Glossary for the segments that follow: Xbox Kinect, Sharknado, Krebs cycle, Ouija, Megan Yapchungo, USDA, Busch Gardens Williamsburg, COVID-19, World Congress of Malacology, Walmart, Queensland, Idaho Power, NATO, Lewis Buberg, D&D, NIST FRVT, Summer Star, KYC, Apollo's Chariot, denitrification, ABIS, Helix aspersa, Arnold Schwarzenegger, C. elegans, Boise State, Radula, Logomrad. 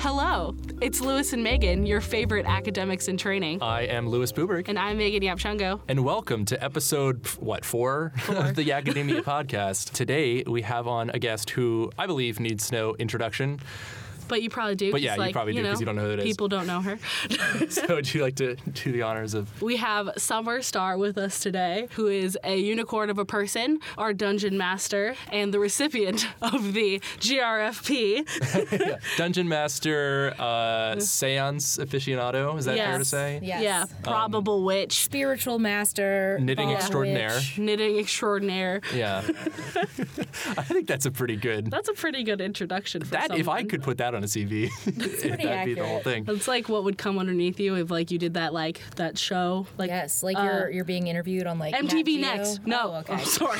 Hello, it's Lewis and Megan, your favorite academics in training. I am Lewis Buberg. And I'm Megan Yapchungo. And welcome to episode, four of the Yacademia podcast. Today, we have on a guest who I believe needs no introduction. But you probably do. But yeah, you probably do because you don't know who it is. People don't know her. So would you like to do the honors of... We have Summer Star with us today, who is a unicorn of a person, our dungeon master, and the recipient of the GRFP. Yeah. Dungeon master, seance aficionado, is that fair to say? Yes. Yeah, probable witch. Spiritual master. Knitting extraordinaire. Witch. Knitting extraordinaire. Yeah. I think that's a pretty good... That's a pretty good introduction for someone. If I could put that on a CV, that'd accurate. Be the whole thing. It's like what would come underneath you if like you did that like that show. Like, yes, like you're being interviewed on like MTV Next. No, oh, okay. I'm sorry.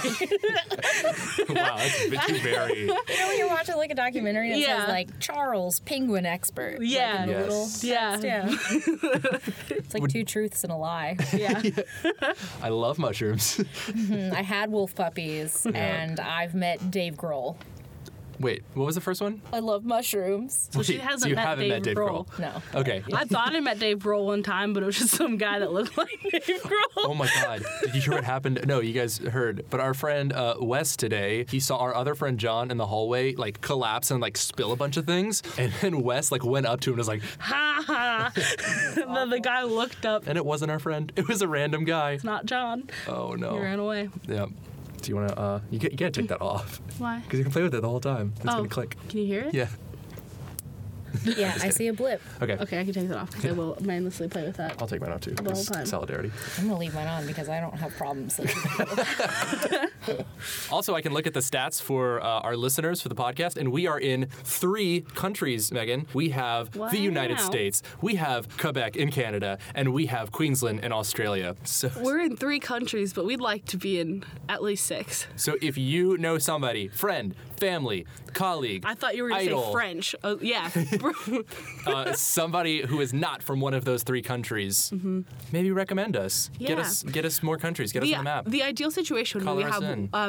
Wow, that's a bit too very. You know when you're watching like a documentary that says like Charles Penguin Expert. Yeah, like, it's like two truths and a lie. Yeah. I love mushrooms. Mm-hmm. I had wolf puppies and I've met Dave Grohl. Wait, what was the first one? I love mushrooms. So she hasn't met Dave Grohl. No. Okay. I thought I met Dave Grohl one time, but it was just some guy that looked like Dave Grohl. Oh my God. Did you hear what happened? No, you guys heard. But our friend Wes today, he saw our other friend John in the hallway like collapse and like spill a bunch of things. And then Wes like went up to him and was like, ha ha. And then the guy looked up. And it wasn't our friend. It was a random guy. It's not John. Oh no. He ran away. Yeah. Do you want to, you can't take that off. Why? Because you can play with it the whole time. It's going to click. Can you hear it? Yeah. Yeah, I see a blip. Okay. Okay, I can take that off because I will mindlessly play with that. I'll take mine off too. The whole time. Solidarity. I'm going to leave mine on because I don't have problems. Also, I can look at the stats for our listeners for the podcast, and we are in 3 countries, Megan. We have the United States, we have Quebec in Canada, and we have Queensland in Australia. So we're in 3 countries, but we'd like to be in at least 6. So if you know somebody, friend, family, colleague, I thought you were going to say French. Oh, yeah. Somebody who is not from one of those 3 countries, maybe recommend us. Yeah. Get us more countries. Get us on the map. The ideal situation would be we have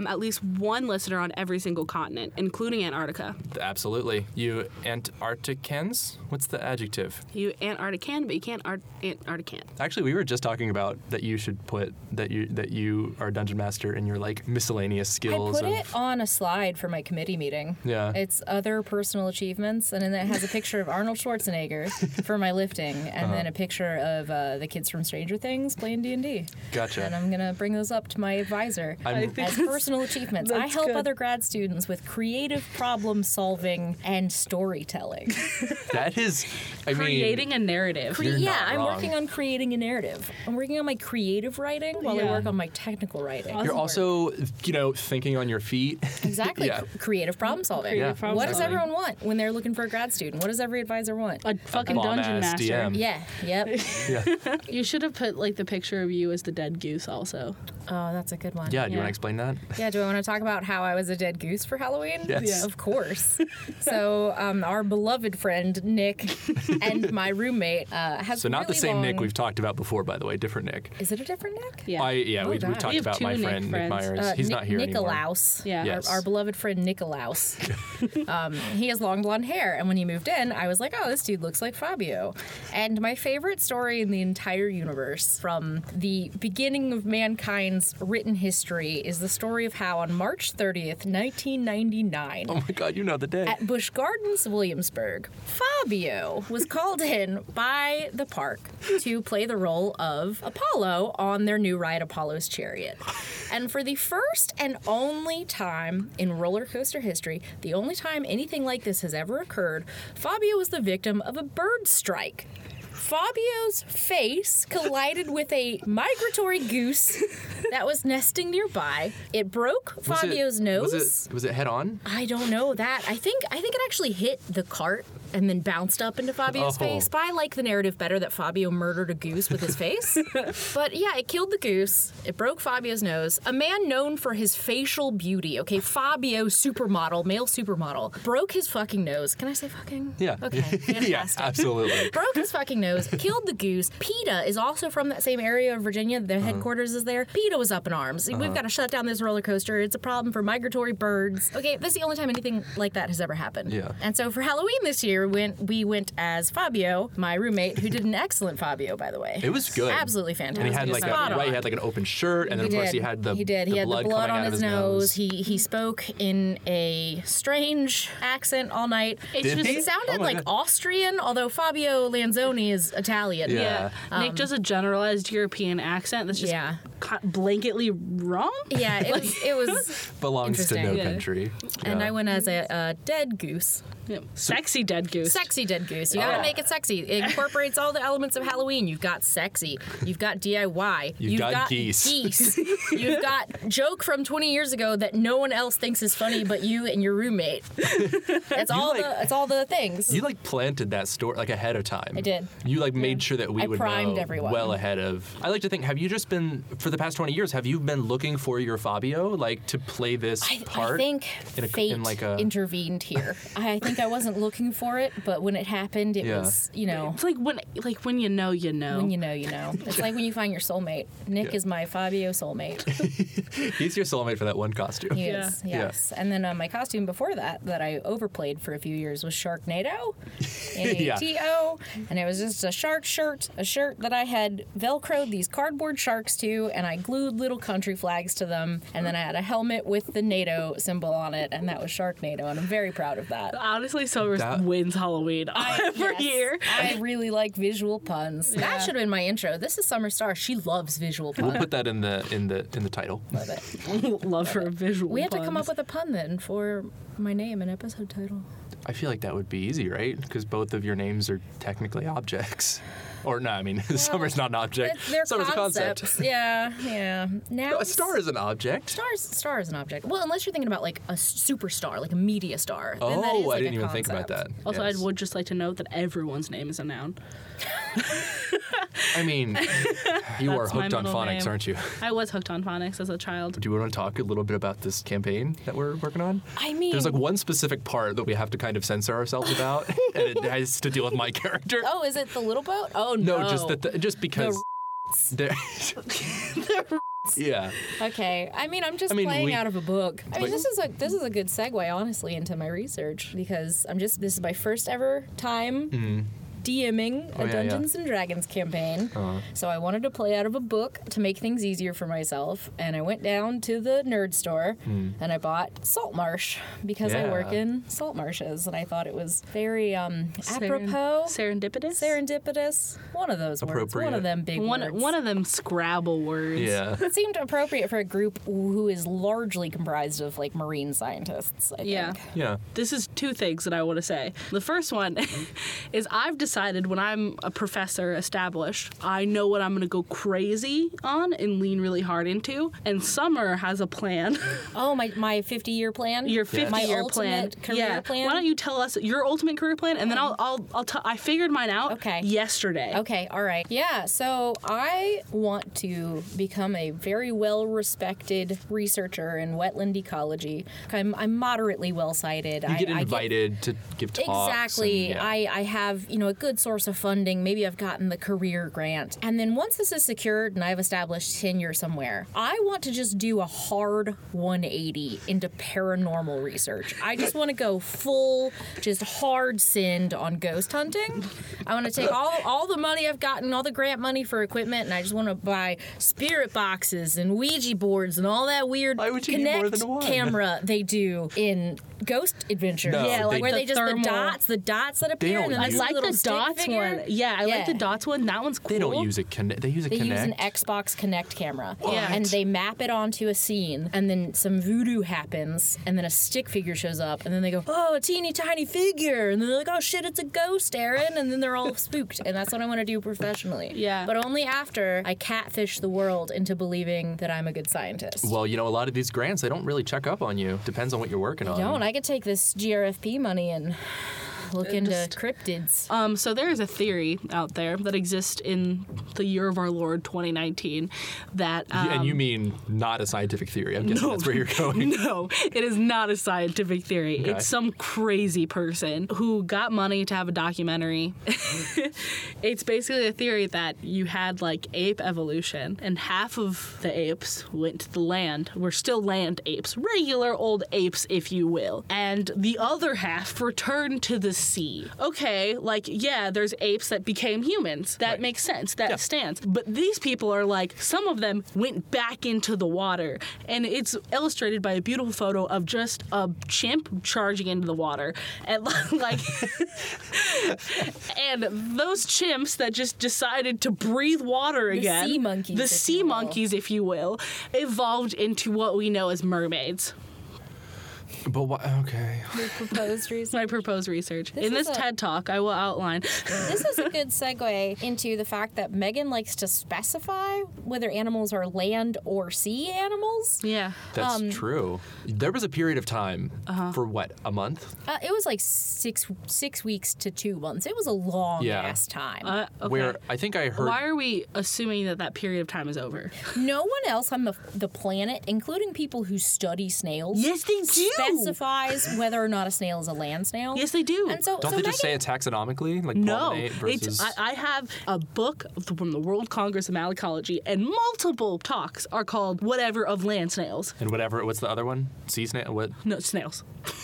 at least one listener on every single continent, including Antarctica. Absolutely. You Antarcticans? What's the adjective? You Antarctican, but you can't Antarctican. Actually, we were just talking about that you should put that you are a dungeon master and your like miscellaneous skills. I put it on a slide for my committee meeting. Yeah. It's other personal achievements, and then it has a picture of Arnold Schwarzenegger for my lifting, and then a picture of the kids from Stranger Things playing D&D. Gotcha. And I'm going to bring those up to my advisor as personal achievements. I help other grad students with creative problem solving and storytelling. That is, creating a narrative. I'm working on creating a narrative. I'm working on my creative writing while I work on my technical writing. You're also, thinking on your feet. Exactly. Yeah. Creative problem solving. What does everyone want when they're looking for a grad student? What does every advisor want? A fucking dungeon master. DM. Yeah. Yep. Yeah. You should have put like the picture of you as the dead goose also. Oh, that's a good one. Yeah. Do you want to explain that? Yeah. Do I want to talk about how I was a dead goose for Halloween? Yes. Yeah. Of course. So our beloved friend Nick and my roommate has. So not really the same long... Nick we've talked about before, by the way. Different Nick. Is it a different Nick? Yeah. We talked about my friend Nick Myers. He's not here anymore. Nicolaus. Yeah. Yes. Our beloved friend Nicolaus. He has long blonde hair, and when he moved in, I was like, oh, this dude looks like Fabio. And my favorite story in the entire universe from the beginning of mankind's written history is the story of how on March 30th, 1999... Oh my God, you know the day. ...at Busch Gardens, Williamsburg, Fabio was called in by the park to play the role of Apollo on their new ride, Apollo's Chariot. And for the first and only time in roller coaster history, the only time anything like this has ever occurred, Fabio was the victim of a bird strike. Fabio's face collided with a migratory goose that was nesting nearby. It broke Fabio's nose. Was it head on? I don't know that. I think it actually hit the cart and then bounced up into Fabio's face. But I like the narrative better that Fabio murdered a goose with his face. But yeah, it killed the goose. It broke Fabio's nose. A man known for his facial beauty, okay, Fabio supermodel, male supermodel, broke his fucking nose. Can I say fucking? Yeah. Okay. Fantastic. Yeah, absolutely. Broke his fucking nose. Killed the goose. PETA is also from that same area of Virginia. Their headquarters is there. PETA was up in arms. We've got to shut down this roller coaster. It's a problem for migratory birds. Okay, that's the only time anything like that has ever happened. Yeah. And so for Halloween this year, earlier, we went as Fabio, my roommate, who did an excellent Fabio, by the way. It was good. Absolutely fantastic. And he had he had an open shirt, and then of course he had the blood on his nose. He spoke in a strange accent all night. It sounded like Austrian, although Fabio Lanzoni is Italian. Yeah. Nick does a generalized European accent that's just blanketly wrong. Yeah, it was belongs to no country. Yeah. And I went as a dead goose. Yep. Sexy dead goose. You gotta make it sexy. It incorporates all the elements of Halloween. You've got sexy. You've got DIY. You've got geese. You've got joke from 20 years ago that no one else thinks is funny but you and your roommate. It's all the things. You planted that story ahead of time. I did. You made sure that I would primed know everyone. Well ahead of. I like to think, have you just been for the past 20 years? Have you been looking for your Fabio to play this part? I think fate intervened here. I think I wasn't looking for it, but when it happened, it was, It's when you know, you know. When you know, you know. It's like when you find your soulmate. Nick is my Fabio soulmate. He's your soulmate for that one costume. He is, yes. Yeah. And then my costume before that I overplayed for a few years was Sharknado, N-A-T-O, and it was just a shark shirt, a shirt that I had Velcroed these cardboard sharks to, and I glued little country flags to them, and then I had a helmet with the NATO symbol on it, and that was Sharknado, and I'm very proud of that. Honestly, Silver wins Halloween every year. I really like visual puns. Yeah. That should have been my intro. This is Summer Star. She loves visual puns. We'll put that in the title. Love it. Love her visual puns. We have to come up with a pun then for my name and episode title. I feel like that would be easy, right? Because both of your names are technically objects. Or no, Summer's not an object. They're Summer's concepts. A concept. Yeah. No, a star is an object. Star is an object. Well, unless you're thinking about a superstar, a media star. Oh, then that is, I didn't even think about that. Also, yes. I would just like to note that everyone's name is a noun. You are hooked on phonics, aren't you? I was hooked on phonics as a child. Do you want to talk a little bit about this campaign that we're working on? There's one specific part that we have to kind of censor ourselves about, and it has to deal with my character. Oh, is it the little boat? Oh, no. No, just because... The Yeah. Okay. I'm just playing out of a book. This is a good segue, honestly, into my research, because this is my first ever time... Mm. DMing a Dungeons and Dragons campaign. Uh-huh. So I wanted to play out of a book to make things easier for myself. And I went down to the nerd store and I bought Salt Marsh because I work in salt marshes. And I thought it was very apropos. Serendipitous. One of those words. One of them big words. One of them Scrabble words. Yeah. It seemed appropriate for a group who is largely comprised of marine scientists, I think. Yeah. This is two things that I want to say. The first one is I've decided when I'm a professor established, I know what I'm going to go crazy on and lean really hard into. And Summer has a plan. Oh, my 50-year plan? Your 50-year plan. Career plan? Why don't you tell us your ultimate career plan, and then I figured mine out yesterday. Okay, all right. Yeah, so I want to become a very well-respected researcher in wetland ecology. I'm moderately well-sighted. You get invited to give talks. Exactly. I have, a good source of funding. Maybe I've gotten the career grant. And then once this is secured and I've established tenure somewhere, I want to just do a hard 180 into paranormal research. I just want to go full, just hard sinned on ghost hunting. I want to take all the money I've gotten, all the grant money for equipment, and I just want to buy spirit boxes and Ouija boards and all that weird Kinect camera they do in Ghost Adventures. No, the dots that appear and then I like the dots one. Yeah, like the dots one. That one's cool. They don't use a Kinect. They use an Xbox Kinect camera. What? Yeah, and they map it onto a scene, and then some voodoo happens, and then a stick figure shows up, and then they go, "Oh, a teeny tiny figure," and then they're like, "Oh shit, it's a ghost, Aaron," and then they're all spooked, and that's what I want to do professionally. Yeah, but only after I catfish the world into believing that I'm a good scientist. Well, a lot of these grants, they don't really check up on you. Depends on what you're working on. I could take this GRFP money and look into cryptids. So there is a theory out there that exists in the year of our Lord 2019 that... and you mean not a scientific theory. I'm guessing that's where you're going. No, it is not a scientific theory. Okay. It's some crazy person who got money to have a documentary. It's basically a theory that you had ape evolution, and half of the apes went to the land. We're still land apes. Regular old apes, if you will. And the other half returned to the sea. Okay, like, yeah, there's apes that became humans. That makes sense. That stands. But these people are like, some of them went back into the water. And it's illustrated by a beautiful photo of just a chimp charging into the water. And like, and those chimps that just decided to breathe water again. The sea monkeys. The sea monkeys, if you will, evolved into what we know as mermaids. But what? Okay. Your proposed research. My proposed research. In this TED Talk, I will outline. This is a good segue into the fact that Megan likes to specify whether animals are land or sea animals. Yeah. That's true. There was a period of time for, what, a month? It was like six weeks to 2 months. It was a long-ass time. Okay. Where I think I heard... Why are we assuming that period of time is over? No one else on the planet, including people who study snails... Yes, they do! Specifies whether or not a snail is a land snail. Yes, they do. And so, Don't they just say it taxonomically? Like, no. Versus... I have a book from the World Congress of Malacology, and multiple talks are called whatever of land snails. And whatever, what's the other one? Sea snail? What? No, snails.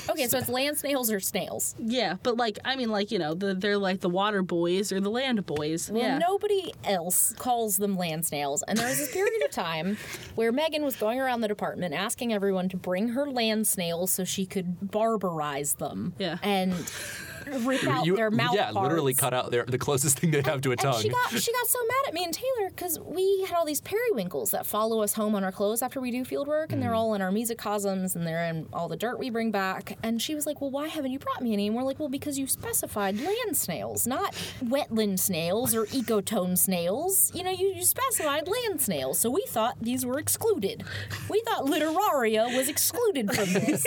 Okay, so it's land snails or snails. Yeah, but like, I mean, like, you know, they're like the water boys or the land boys. Well, nobody else calls them land snails. And there was this period of time where Megan was going around the department asking everyone to bring her land snails so she could barbarize them and rip out their mouth parts. Yeah, literally cut out the closest thing they have to a tongue. She got so mad at me and Taylor because we had all these periwinkles that follow us home on our clothes after we do field work, and they're all in our mesocosms, and they're in all the dirt we bring back. And she was like, well, why haven't you brought me any? And we're like, well, because you specified land snails, not wetland snails or ecotone snails. You know, you specified land snails, so we thought these were excluded. We thought Littoraria was excluded from this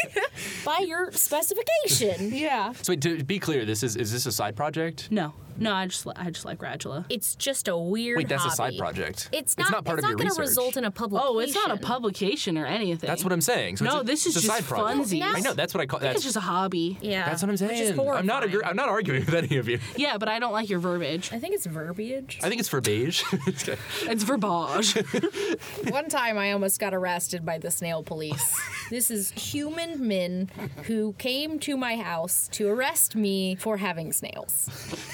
by your specification. Yeah. So wait, to be clear, is this a side project? No. No, I just like Radula. It's just a weird hobby. Wait, that's a side project. It's not part of your research. It's not going to result in a publication. Oh, it's not a publication or anything. That's what I'm saying. So no, this is just a side funsies. I know, that's what I call it. It's just a hobby. Yeah. That's what I'm saying. Which is horrifying. I'm not arguing with any of you. Yeah, but I don't like your verbiage. I think it's verbiage. I think it's verbiage. It's verbage. One time I almost got arrested by the snail police. This is human men who came to my house to arrest me for having snails.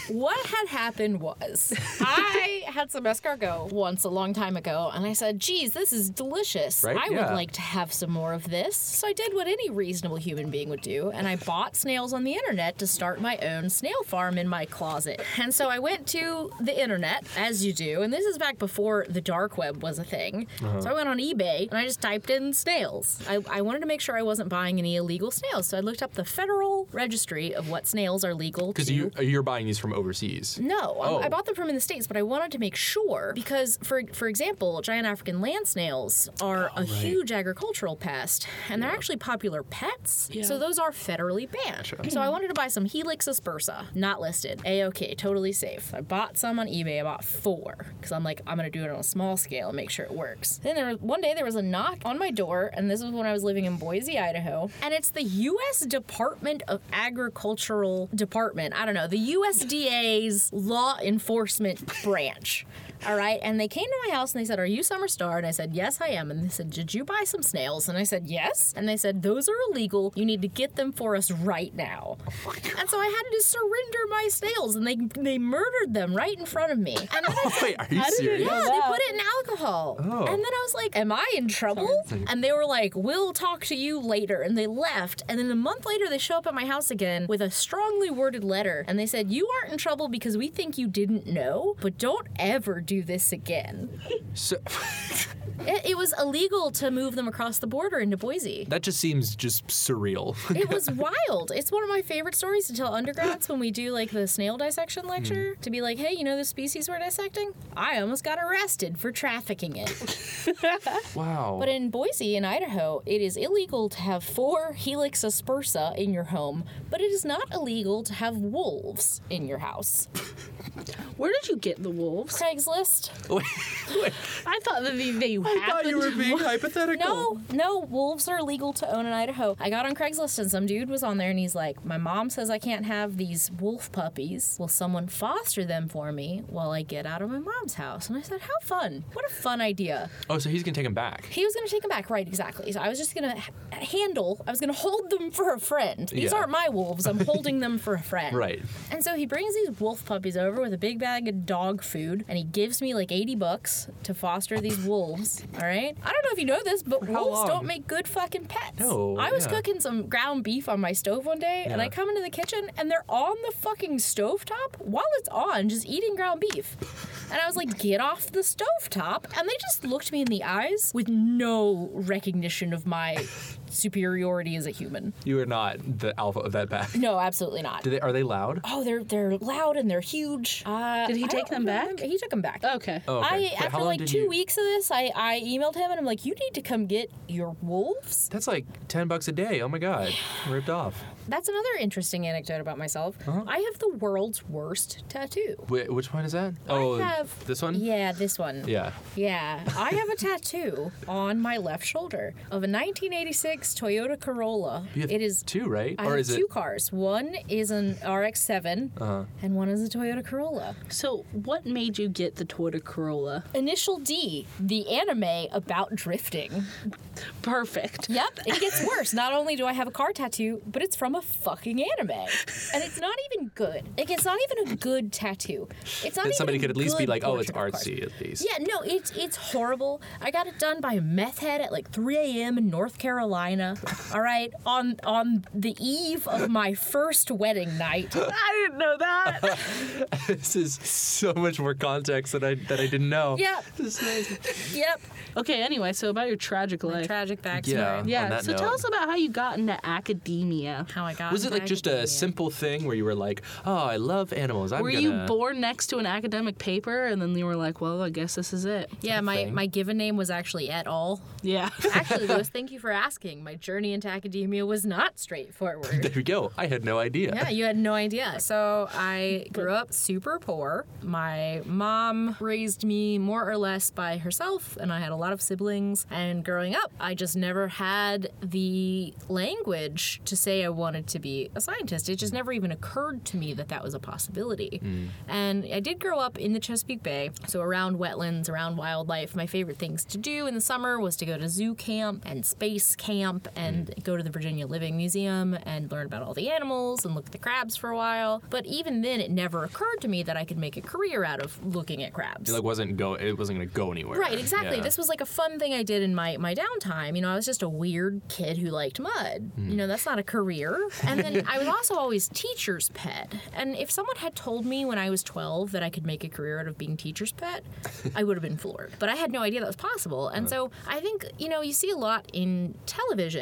What had happened was, I had some escargot once a long time ago, and I said, geez, this is delicious. Right? I would like to have some more of this. So I did what any reasonable human being would do, and I bought snails on the internet to start my own snail farm in my closet. And so I went to the internet, as you do, and this is back before the dark web was a thing. Uh-huh. So I went on eBay, and I just typed in snails. I wanted to make sure I wasn't buying any illegal snails, so I looked up the federal registry of what snails are legal to. Because you're buying these from overseas. No, I bought them from in the States, but I wanted to make sure because, for example, giant African land snails are a huge agricultural pest, and they're actually popular pets, so those are federally banned. Gotcha. So I wanted to buy some Helix aspersa, not listed, A-OK, totally safe. I bought some on eBay, I bought 4, because I'm like, I'm going to do it on a small scale and make sure it works. Then one day there was a knock on my door, and this was when I was living in Boise, Idaho, and it's the U.S. Department of Agricultural Department, I don't know, the USDA law enforcement branch. All right, and they came to my house and they said, are you Summer Star? And I said, yes, I am. And they said, did you buy some snails? And I said, yes. And they said, those are illegal. You need to get them for us right now. Oh, and so I had to surrender my snails, and they murdered them right in front of me. And then I said, wait, are you serious? Yeah, they put it in alcohol. Oh. And then I was like, am I in trouble? And they were like, we'll talk to you later. And they left. And then a month later, they show up at my house again with a strongly worded letter. And they said, you aren't in trouble because we think you didn't know, but don't ever do this again. So it was illegal to move them across the border into Boise. That just seems just surreal. It was wild. It's one of my favorite stories to tell undergrads when we do like the snail dissection lecture, to be like, hey, you know the species we're dissecting? I almost got arrested for trafficking it. Wow. But in Boise, in Idaho, it is illegal to have 4 Helix aspersa in your home, but it is not illegal to have wolves in your house. Where did you get the wolves? Craigslist. I thought that they happened. I thought you were being hypothetical. No, wolves are illegal to own in Idaho. I got on Craigslist and some dude was on there and he's like, my mom says I can't have these wolf puppies. Will someone foster them for me while I get out of my mom's house? And I said, how fun. What a fun idea. Oh, so he's going to take them back. He was going to take them back. Right, exactly. So I was just going to hold them for a friend. These aren't my wolves. I'm holding them for a friend. Right. And so he brings these wolf puppies over with a big bag of dog food, and he gives me like $80 to foster these wolves. All right? I don't know if you know this, but wolves don't make good fucking pets. No. I was cooking some ground beef on my stove one day, and I come into the kitchen, and they're on the fucking stovetop while it's on, just eating ground beef. And I was like, get off the stovetop. And they just looked me in the eyes with no recognition of my superiority as a human. You are not the alpha of that pack. No, absolutely not. Are they loud? Oh, they're loud and they're huge. Did he take them back? He took them back. Okay. Oh, okay. After like 2 weeks of this, I emailed him and I'm like, you need to come get your wolves? That's like $10 a day. Oh my God. Ripped off. That's another interesting anecdote about myself. Uh-huh. I have the world's worst tattoo. Wait, which one is that? This one? Yeah, this one. Yeah. I have a tattoo on my left shoulder of a 1986 Toyota Corolla. It is two, right? Two cars. One is an RX-7 and one is a Toyota Corolla. So what made you get the Toyota Corolla? Initial D, the anime about drifting. Perfect. Yep. It gets worse. Not only do I have a car tattoo, but it's from a fucking anime. And it's not even good. Like, it's not even a good tattoo. It's not even somebody could at least be like, oh, it's artsy at least. Yeah, no, it's horrible. I got it done by a meth head at like 3 a.m. in North Carolina. All right, on the eve of my first wedding night. I didn't know that. This is so much more context that I didn't know. Yep. This is amazing. Yep. Okay. Anyway, so about your tragic life. My tragic backstory. Yeah. So tell us about how you got into academia. How I got. Was it like just a simple thing where you were like, oh, I love animals. Were you born next to an academic paper and then you were like, well, I guess this is it? Yeah. My given name was actually et al. Yeah. Actually, Lewis, thank you for asking. My journey into academia was not straightforward. There you go. I had no idea. Yeah, you had no idea. So I grew up super poor. My mom raised me more or less by herself, and I had a lot of siblings. And growing up, I just never had the language to say I wanted to be a scientist. It just never even occurred to me that was a possibility. Mm. And I did grow up in the Chesapeake Bay, so around wetlands, around wildlife. My favorite things to do in the summer was to go to zoo camp and space camp. And go to the Virginia Living Museum and learn about all the animals and look at the crabs for a while. But even then, it never occurred to me that I could make a career out of looking at crabs. It wasn't going to go anywhere. Right, exactly. Yeah. This was like a fun thing I did in my downtime. You know, I was just a weird kid who liked mud. Mm. You know, that's not a career. And then I was also always teacher's pet. And if someone had told me when I was 12 that I could make a career out of being teacher's pet, I would have been floored. But I had no idea that was possible. And so I think, you know, you see a lot in television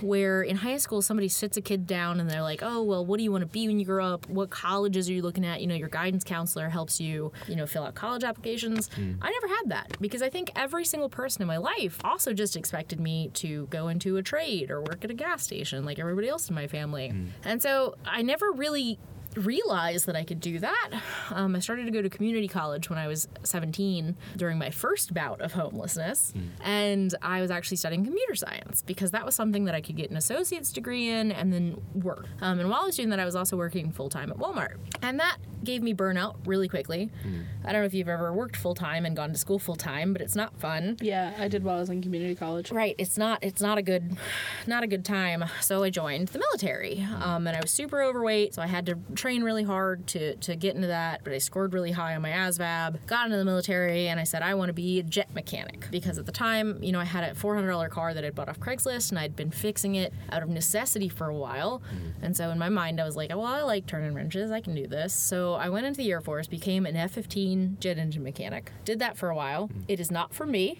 where in high school somebody sits a kid down and they're like, oh, well, what do you want to be when you grow up? What colleges are you looking at? You know, your guidance counselor helps you, you know, fill out college applications. Mm. I never had that because I think every single person in my life also just expected me to go into a trade or work at a gas station like everybody else in my family. Mm. And so I never really realized that I could do that. I started to go to community college when I was 17 during my first bout of homelessness. Mm. And I was actually studying computer science because that was something that I could get an associate's degree in and then work. And while I was doing that, I was also working full-time at Walmart. And that gave me burnout really quickly. Mm. I don't know if you've ever worked full-time and gone to school full-time, but it's not fun. Yeah, I did while I was in community college. Right. It's not a good time. So I joined the military. And I was super overweight, so I had to train really hard to get into that, but I scored really high on my ASVAB, got into the military, and I said, I want to be a jet mechanic. Because at the time, you know, I had a $400 car that I'd bought off Craigslist, and I'd been fixing it out of necessity for a while. And so in my mind, I was like, well, I like turning wrenches. I can do this. So I went into the Air Force, became an F-15 jet engine mechanic. Did that for a while. It is not for me.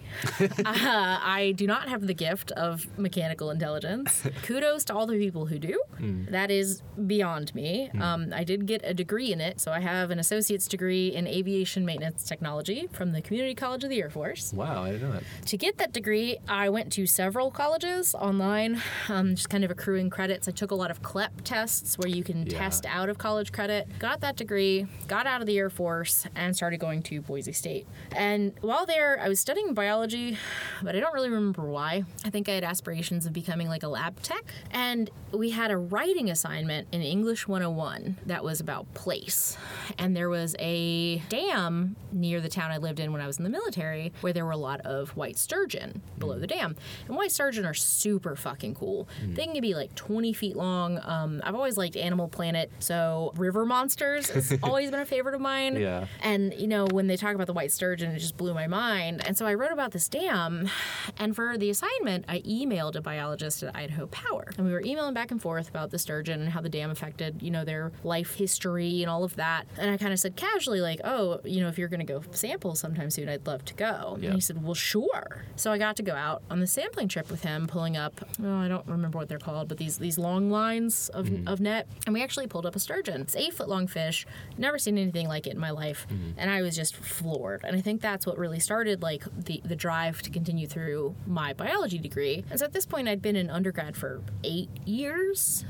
I do not have the gift of mechanical intelligence. Kudos to all the people who do. That is beyond me. I did get a degree in it, so I have an associate's degree in aviation maintenance technology from the Community College of the Air Force. Wow, I didn't know that. To get that degree, I went to several colleges online, just kind of accruing credits. I took a lot of CLEP tests where you can test out of college credit. Got that degree. degree, got out of the Air Force, and started going to Boise State. And while there, I was studying biology, but I don't really remember why. I think I had aspirations of becoming like a lab tech. And we had a writing assignment in English 101 that was about place. And there was a dam near the town I lived in when I was in the military where there were a lot of white sturgeon below the dam. And white sturgeon are super fucking cool. They can be like 20 feet long. I've always liked Animal Planet, so river monsters has always been a favorite of mine. Yeah. And, you know, when they talk about the white sturgeon, it just blew my mind. And so I wrote about this dam, and for the assignment, I emailed a biologist at Idaho Power. And we were emailing back and forth about the sturgeon and how the dam affected, you know, their life history and all of that. And I kind of said casually, like, oh, you know, if you're going to go sample sometime soon, I'd love to go. Yeah. And he said, well, sure. So I got to go out on the sampling trip with him, pulling up, oh, I don't remember what they're called, but these long lines of net. And we actually pulled up a sturgeon. It's 8 foot long fish. Never seen anything like it in my life. And I was just floored. And I think that's what really started like the drive to continue through my biology degree. And so at this point, I'd been in undergrad for 8 years,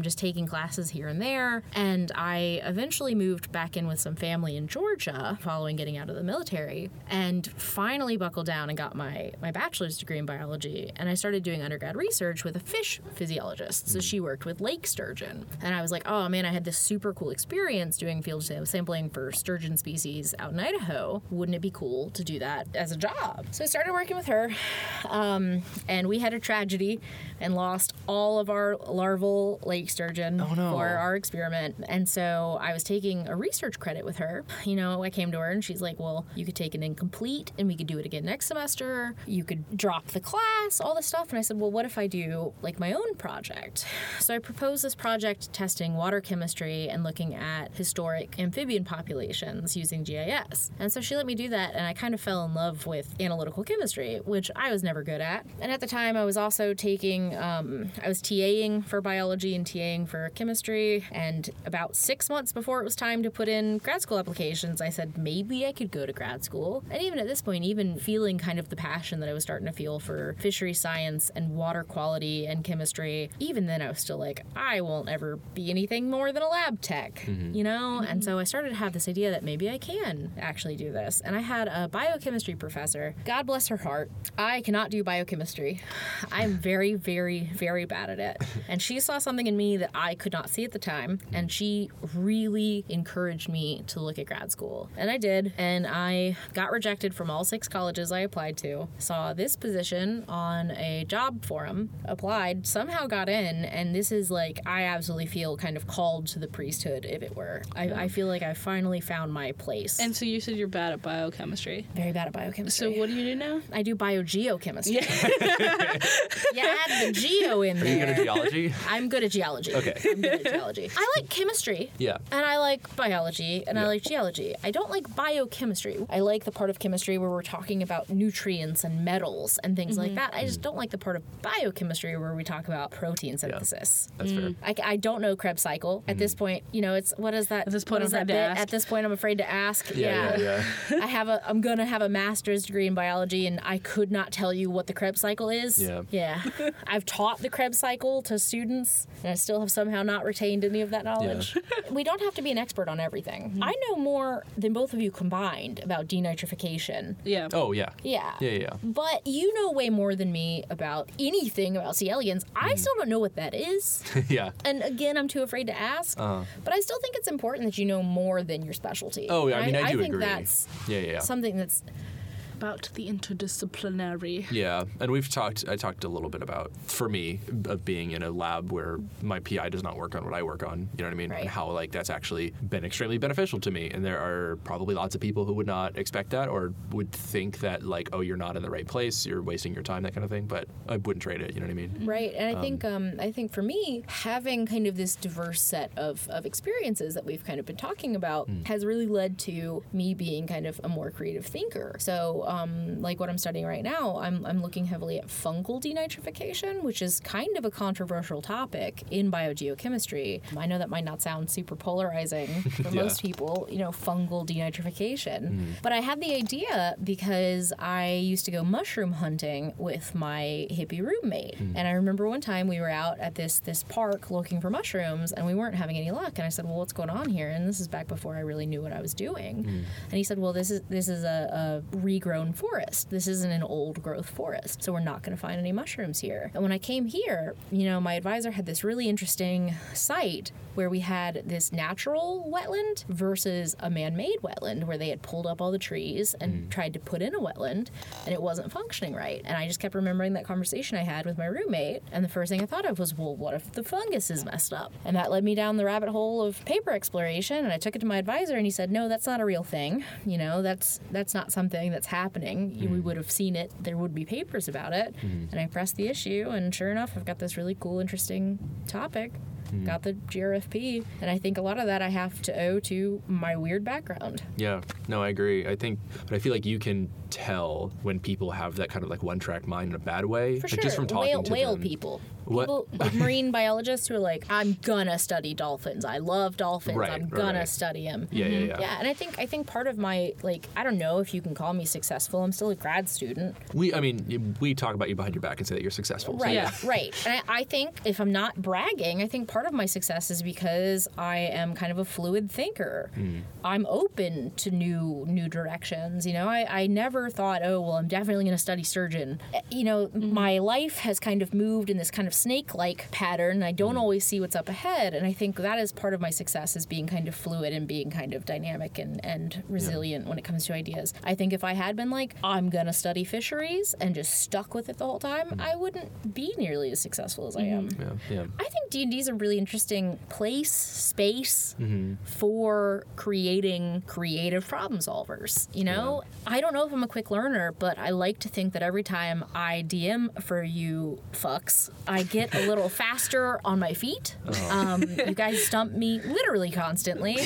just taking classes here and there. And I eventually moved back in with some family in Georgia following getting out of the military, and finally buckled down and got my bachelor's degree in biology. And I started doing undergrad research with a fish physiologist. So she worked with lake sturgeon. And I was like, oh man, I had this super cool experience doing field sampling for sturgeon species out in Idaho. Wouldn't it be cool to do that as a job? So I started working with her, and we had a tragedy and lost all of our larval lake sturgeon for our experiment. And so I was taking a research credit with her. You know, I came to her and she's like, well, you could take an incomplete and we could do it again next semester. You could drop the class, all this stuff. And I said, well, what if I do like my own project? So I proposed this project testing water chemistry and looking at historic amphibian populations using GIS. And so she let me do that, and I kind of fell in love with analytical chemistry, which I was never good at. And at the time, I was also taking, I was TAing for biology and TAing for chemistry. And about 6 months before it was time to put in grad school applications, I said, maybe I could go to grad school. And even at this point, even feeling kind of the passion that I was starting to feel for fishery science and water quality and chemistry, even then I was still like, I won't ever be anything more than a lab tech, you know? And so I started to have this idea that maybe I can actually do this. And I had a biochemistry professor, God bless her heart. I cannot do biochemistry. I'm very, very, very bad at it. And she saw something in me that I could not see at the time. And she really encouraged me to look at grad school. And I did. And I got rejected from all 6 colleges I applied to, saw this position on a job forum, applied, somehow got in. And this is like, I absolutely feel kind of called to the priesthood, if it were. I feel like I finally found my place. And so you said you're bad at biochemistry. Very bad at biochemistry. So what do you do now? I do biogeochemistry. Yeah. You add the geo in there. Are you good at geology? I'm good at geology. Okay. I'm good at geology. I like chemistry. Yeah. And I like biology, and I like geology. I don't like biochemistry. I like the part of chemistry where we're talking about nutrients and metals and things like that. I just don't like the part of biochemistry where we talk about protein synthesis. Yeah. That's fair. I don't know Krebs cycle. At this point, you know, it's, what is that? At this point, I'm afraid to ask. At this point, I'm afraid to ask. Yeah. I'm going to have a master's degree in biology, and I could not tell you what the Krebs cycle is. Yeah. I've taught the Krebs cycle to students, and I still have somehow not retained any of that knowledge. Yeah. We don't have to be an expert on everything. I know more than both of you combined about denitrification. Yeah. But you know way more than me about anything about C. elegans. I still don't know what that is. And again, I'm too afraid to ask. But I still think it's important that you know more than your specialty. Oh, yeah. I mean, I do agree. I think that's something that's about the interdisciplinary. Yeah, and I talked a little bit about, for me, being in a lab where my PI does not work on what I work on, you know what I mean? Right. And how, like, that's actually been extremely beneficial to me. And there are probably lots of people who would not expect that or would think that, like, oh, you're not in the right place, you're wasting your time, that kind of thing, but I wouldn't trade it, you know what I mean? Right, and I think for me, having kind of this diverse set of experiences that we've kind of been talking about has really led to me being kind of a more creative thinker. So like what I'm studying right now, I'm looking heavily at fungal denitrification, which is kind of a controversial topic in biogeochemistry. I know that might not sound super polarizing for most people, you know, fungal denitrification. But I had the idea because I used to go mushroom hunting with my hippie roommate. And I remember one time we were out at this park looking for mushrooms, and we weren't having any luck. And I said, well, what's going on here? And this is back before I really knew what I was doing. And he said, well, this is a regrown forest. This isn't an old growth forest. So we're not going to find any mushrooms here. And when I came here, you know, my advisor had this really interesting site where we had this natural wetland versus a man-made wetland where they had pulled up all the trees and tried to put in a wetland, and it wasn't functioning right. And I just kept remembering that conversation I had with my roommate. And the first thing I thought of was, well, what if the fungus is messed up? And that led me down the rabbit hole of paper exploration. And I took it to my advisor, and he said, no, that's not a real thing. You know, that's not something that's happening. We would have seen it. There would be papers about it. And I pressed the issue, and sure enough, I've got this really cool, interesting topic. Got the GRFP, and I think a lot of that I have to owe to my weird background. Yeah, no, I agree. But I feel like you can tell when people have that kind of like one-track mind in a bad way. For sure. Like just from talking to whale them. People, like marine biologists who are like, I'm gonna study dolphins. I love dolphins. Right, I'm gonna study them. Yeah. And I think part of my, like, I don't know if you can call me successful. I'm still a grad student. We talk about you behind your back and say that you're successful. Right. And I think if I'm not bragging, I think part of my success is because I am kind of a fluid thinker. I'm open to new directions. You know, I never thought, oh, well, I'm definitely going to study sturgeon. You know, my life has kind of moved in this kind of snake-like pattern. I don't always see what's up ahead. And I think that is part of my success, is being kind of fluid and being kind of dynamic and resilient when it comes to ideas. I think if I had been like, I'm going to study fisheries and just stuck with it the whole time, I wouldn't be nearly as successful as I am. Yeah. I think D&D is a really interesting space for creating creative problem solvers. You know, I don't know if I'm a quick learner, but I like to think that every time I DM for you fucks, I get a little faster on my feet. You guys stump me literally constantly.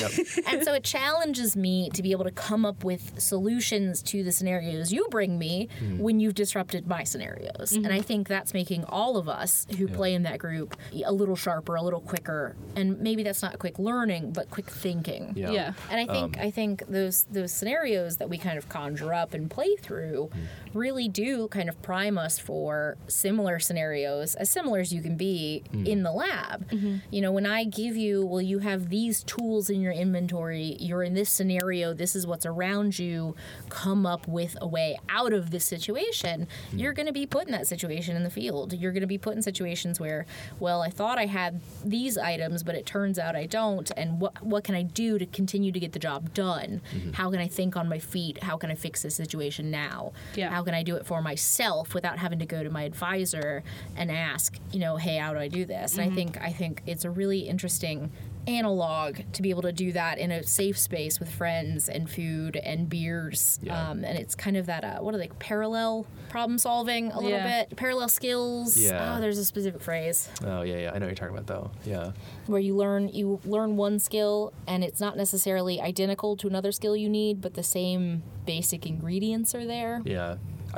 And so it challenges me to be able to come up with solutions to the scenarios you bring me when you've disrupted my scenarios. And I think that's making all of us who play in that group a little sharper, a little quicker, and maybe that's not quick learning, but quick thinking. Yeah. And I think those scenarios that we kind of conjure up and play through really do kind of prime us for similar scenarios, as similar as you can be in the lab. You know, when I give you, well, you have these tools in your inventory, you're in this scenario, this is what's around you, come up with a way out of this situation, you're going to be put in that situation in the field. You're going to be put in situations where, well, I thought I had these items, but it turns out I don't, and what can I do to continue to get the job done? How can I think on my feet? How can I fix this situation now? How can I do it for myself without having to go to my advisor and ask, you know, hey, how do I do this? And I think it's a really interesting analog to be able to do that in a safe space with friends and food and beers. And it's kind of that, what are they, parallel problem solving a little bit, parallel skills. Oh, there's a specific phrase. Oh, yeah, I know what you're talking about, though. Where you learn one skill, and it's not necessarily identical to another skill you need, but the same basic ingredients are there.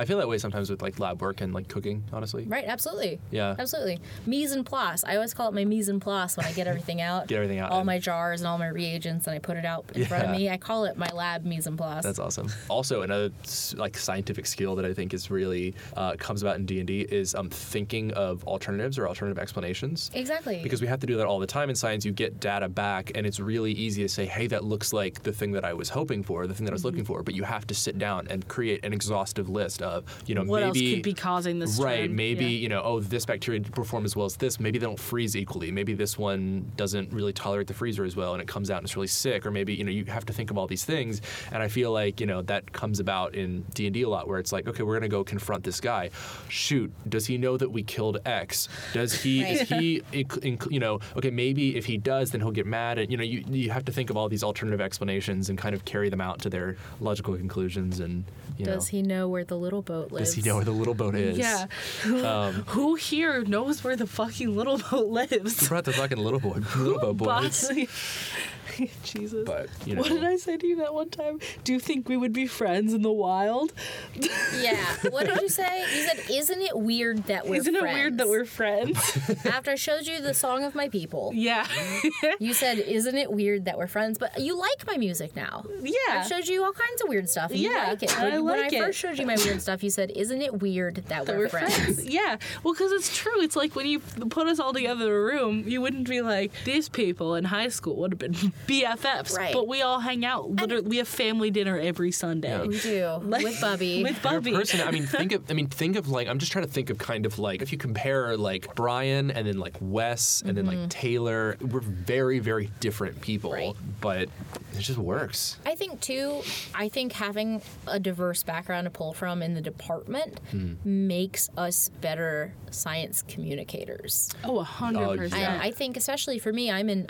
I feel that way sometimes with like lab work and like cooking, honestly. Right, absolutely. Yeah. Absolutely. Mise en place. I always call it my mise en place when I get everything out. All my jars and all my reagents, and I put it out in front of me. I call it my lab mise en place. That's awesome. Also, another like scientific skill that I think is really comes about in D&D is thinking of alternatives or alternative explanations. Exactly. Because we have to do that all the time in science. You get data back, and it's really easy to say, hey, that looks like the thing that I was hoping for, the thing that I was looking for. But you have to sit down and create an exhaustive list of, you know, what maybe else could be causing this trend? You know, oh, this bacteria perform as well as this. Maybe they don't freeze equally. Maybe this one doesn't really tolerate the freezer as well, and it comes out and it's really sick. Or maybe, you know, you have to think of all these things. And I feel like, you know, that comes about in D&D a lot, where it's like, okay, we're gonna go confront this guy. Shoot, does he know that we killed X? Does he? Is he? You know, okay, maybe if he does, then he'll get mad. And you know, you have to think of all these alternative explanations and kind of carry them out to their logical conclusions. And you know, does he know where the little boat lives? Does he know where the little boat is? Who here knows where the fucking little boat lives? You brought the fucking little boat boys. Jesus. But, you know. What did I say to you that one time? Do you think we would be friends in the wild? Yeah. What did you say? You said, isn't it weird that we're friends? Isn't it weird that we're friends? After I showed you the song of my people. Yeah. You said, isn't it weird that we're friends? But you like my music now. Yeah. I showed you all kinds of weird stuff. Yeah. You like it. When I first showed you my weird stuff, you said, isn't it weird that we're friends? Yeah. Well, because it's true. It's like when you put us all together in a room, you wouldn't be like, these people in high school would have been BFFs. Right. But we all hang out. Literally, we have family dinner every Sunday. Yeah. We do. Like, with Bubby. With Bubby. I mean, think of, I'm just trying to think of kind of, like, if you compare, like, Brian and then, like, Wes and mm-hmm. then, like, Taylor, we're very, very different people. Right. But it just works. I think, too, having a diverse background to pull from in the department makes us better science communicators. Oh, 100%. And I think, especially for me, I'm in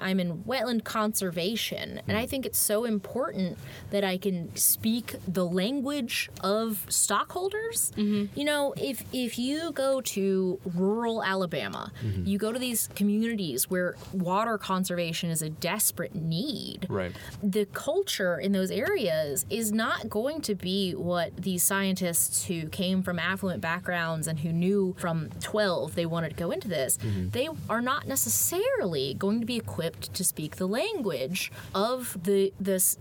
wetland conservation, and I think it's so important that I can speak the language of stockholders. Mm-hmm. You know, if you go to rural Alabama, mm-hmm. you go to these communities where water conservation is a desperate need. Right. The culture in those areas is not going to be what these scientists who came from affluent backgrounds and who knew from 12 they wanted to go into this. Mm-hmm. They are not necessarily going to be equipped to speak the language of the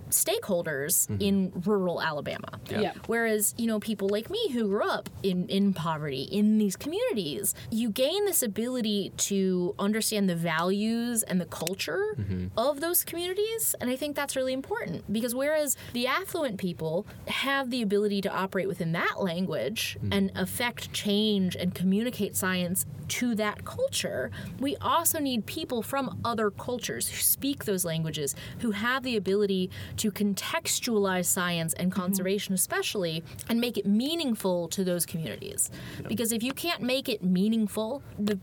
stakeholders mm-hmm. in rural Alabama. Yeah. Yeah. Whereas, you know, people like me who grew up in poverty, in these communities, you gain this ability to understand the values and the culture mm-hmm. of those communities. And I think that's really important, because whereas the affluent people have the ability to operate within that language mm-hmm. and affect change and communicate science to that culture, we also need people from other cultures who speak those languages, who have the ability to contextualize science and conservation mm-hmm. especially, and make it meaningful to those communities. Yep. Because if you can't make it meaningful, the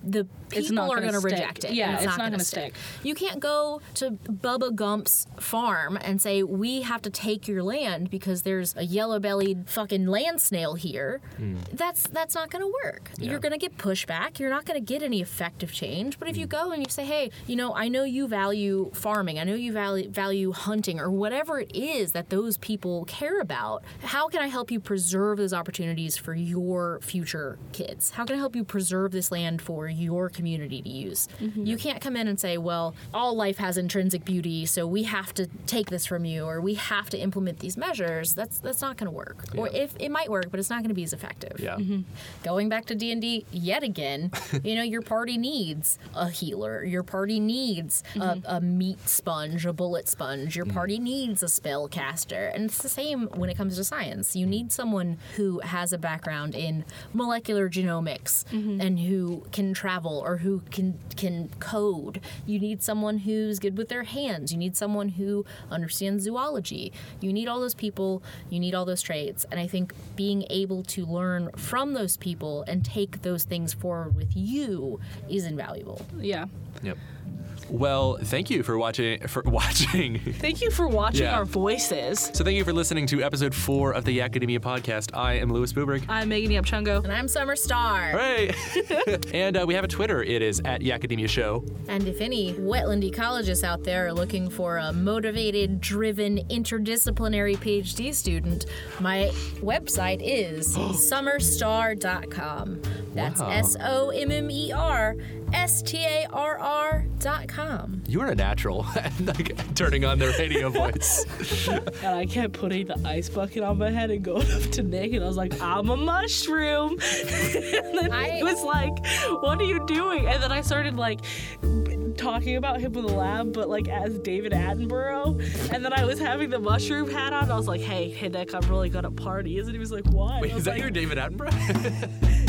people are going to reject it. Yeah, it's not going to stick. You can't go to Bubba Gump's farm and say, we have to take your land because there's a yellow-bellied fucking land snail here. Mm. That's not going to work. Yeah. You're going to get pushback. You're not going to get any effective change. But if you go and you say, hey, you know, I know you value farming. I know you value hunting or whatever it is that those people care about. How can I help you preserve those opportunities for your future kids? How can I help you preserve this land for your community to use? Mm-hmm. You can't come in and say, well, all life has intrinsic beauty, so we have to take this from you, or we have to implement these measures. That's not going to work. Yeah. Or if it might work, but it's not going to be as effective. Yeah. Mm-hmm. Going back to D&D yet again, you know, your party needs a healer. Your party needs mm-hmm. a meat sponge, a bullet sponge. Your party mm-hmm. needs a spell caster. And it's the same when it comes to science. You need someone who has a background in molecular genomics mm-hmm. and who can travel or who can code. You need someone who's good with their hands. You need someone who understands zoology. You need all those people. You need all those traits. And I think being able to learn from those people and take those things forward with you is invaluable. Yeah. Yep. Well, thank you for watching. Thank you for watching our voices. So thank you for listening to episode 4 of the Yacademia podcast. I am Lewis Buberg. I'm Megan Yapchungo. And I'm Summer Star. Hooray! And we have a Twitter. It is @YacademiaShow. And if any wetland ecologists out there are looking for a motivated, driven, interdisciplinary PhD student, my website is summerstar.com. That's SOMMERSTARR.com. You are a natural at like, turning on their radio voice. And I kept putting the ice bucket on my head and going up to Nick, and I was like, I'm a mushroom. And then he was like, what are you doing? And then I started like talking about him in the lab, but like as David Attenborough. And then I was having the mushroom hat on. I was like, hey Nick, I'm really good at parties. And he was like, why? Wait, is that like, your David Attenborough?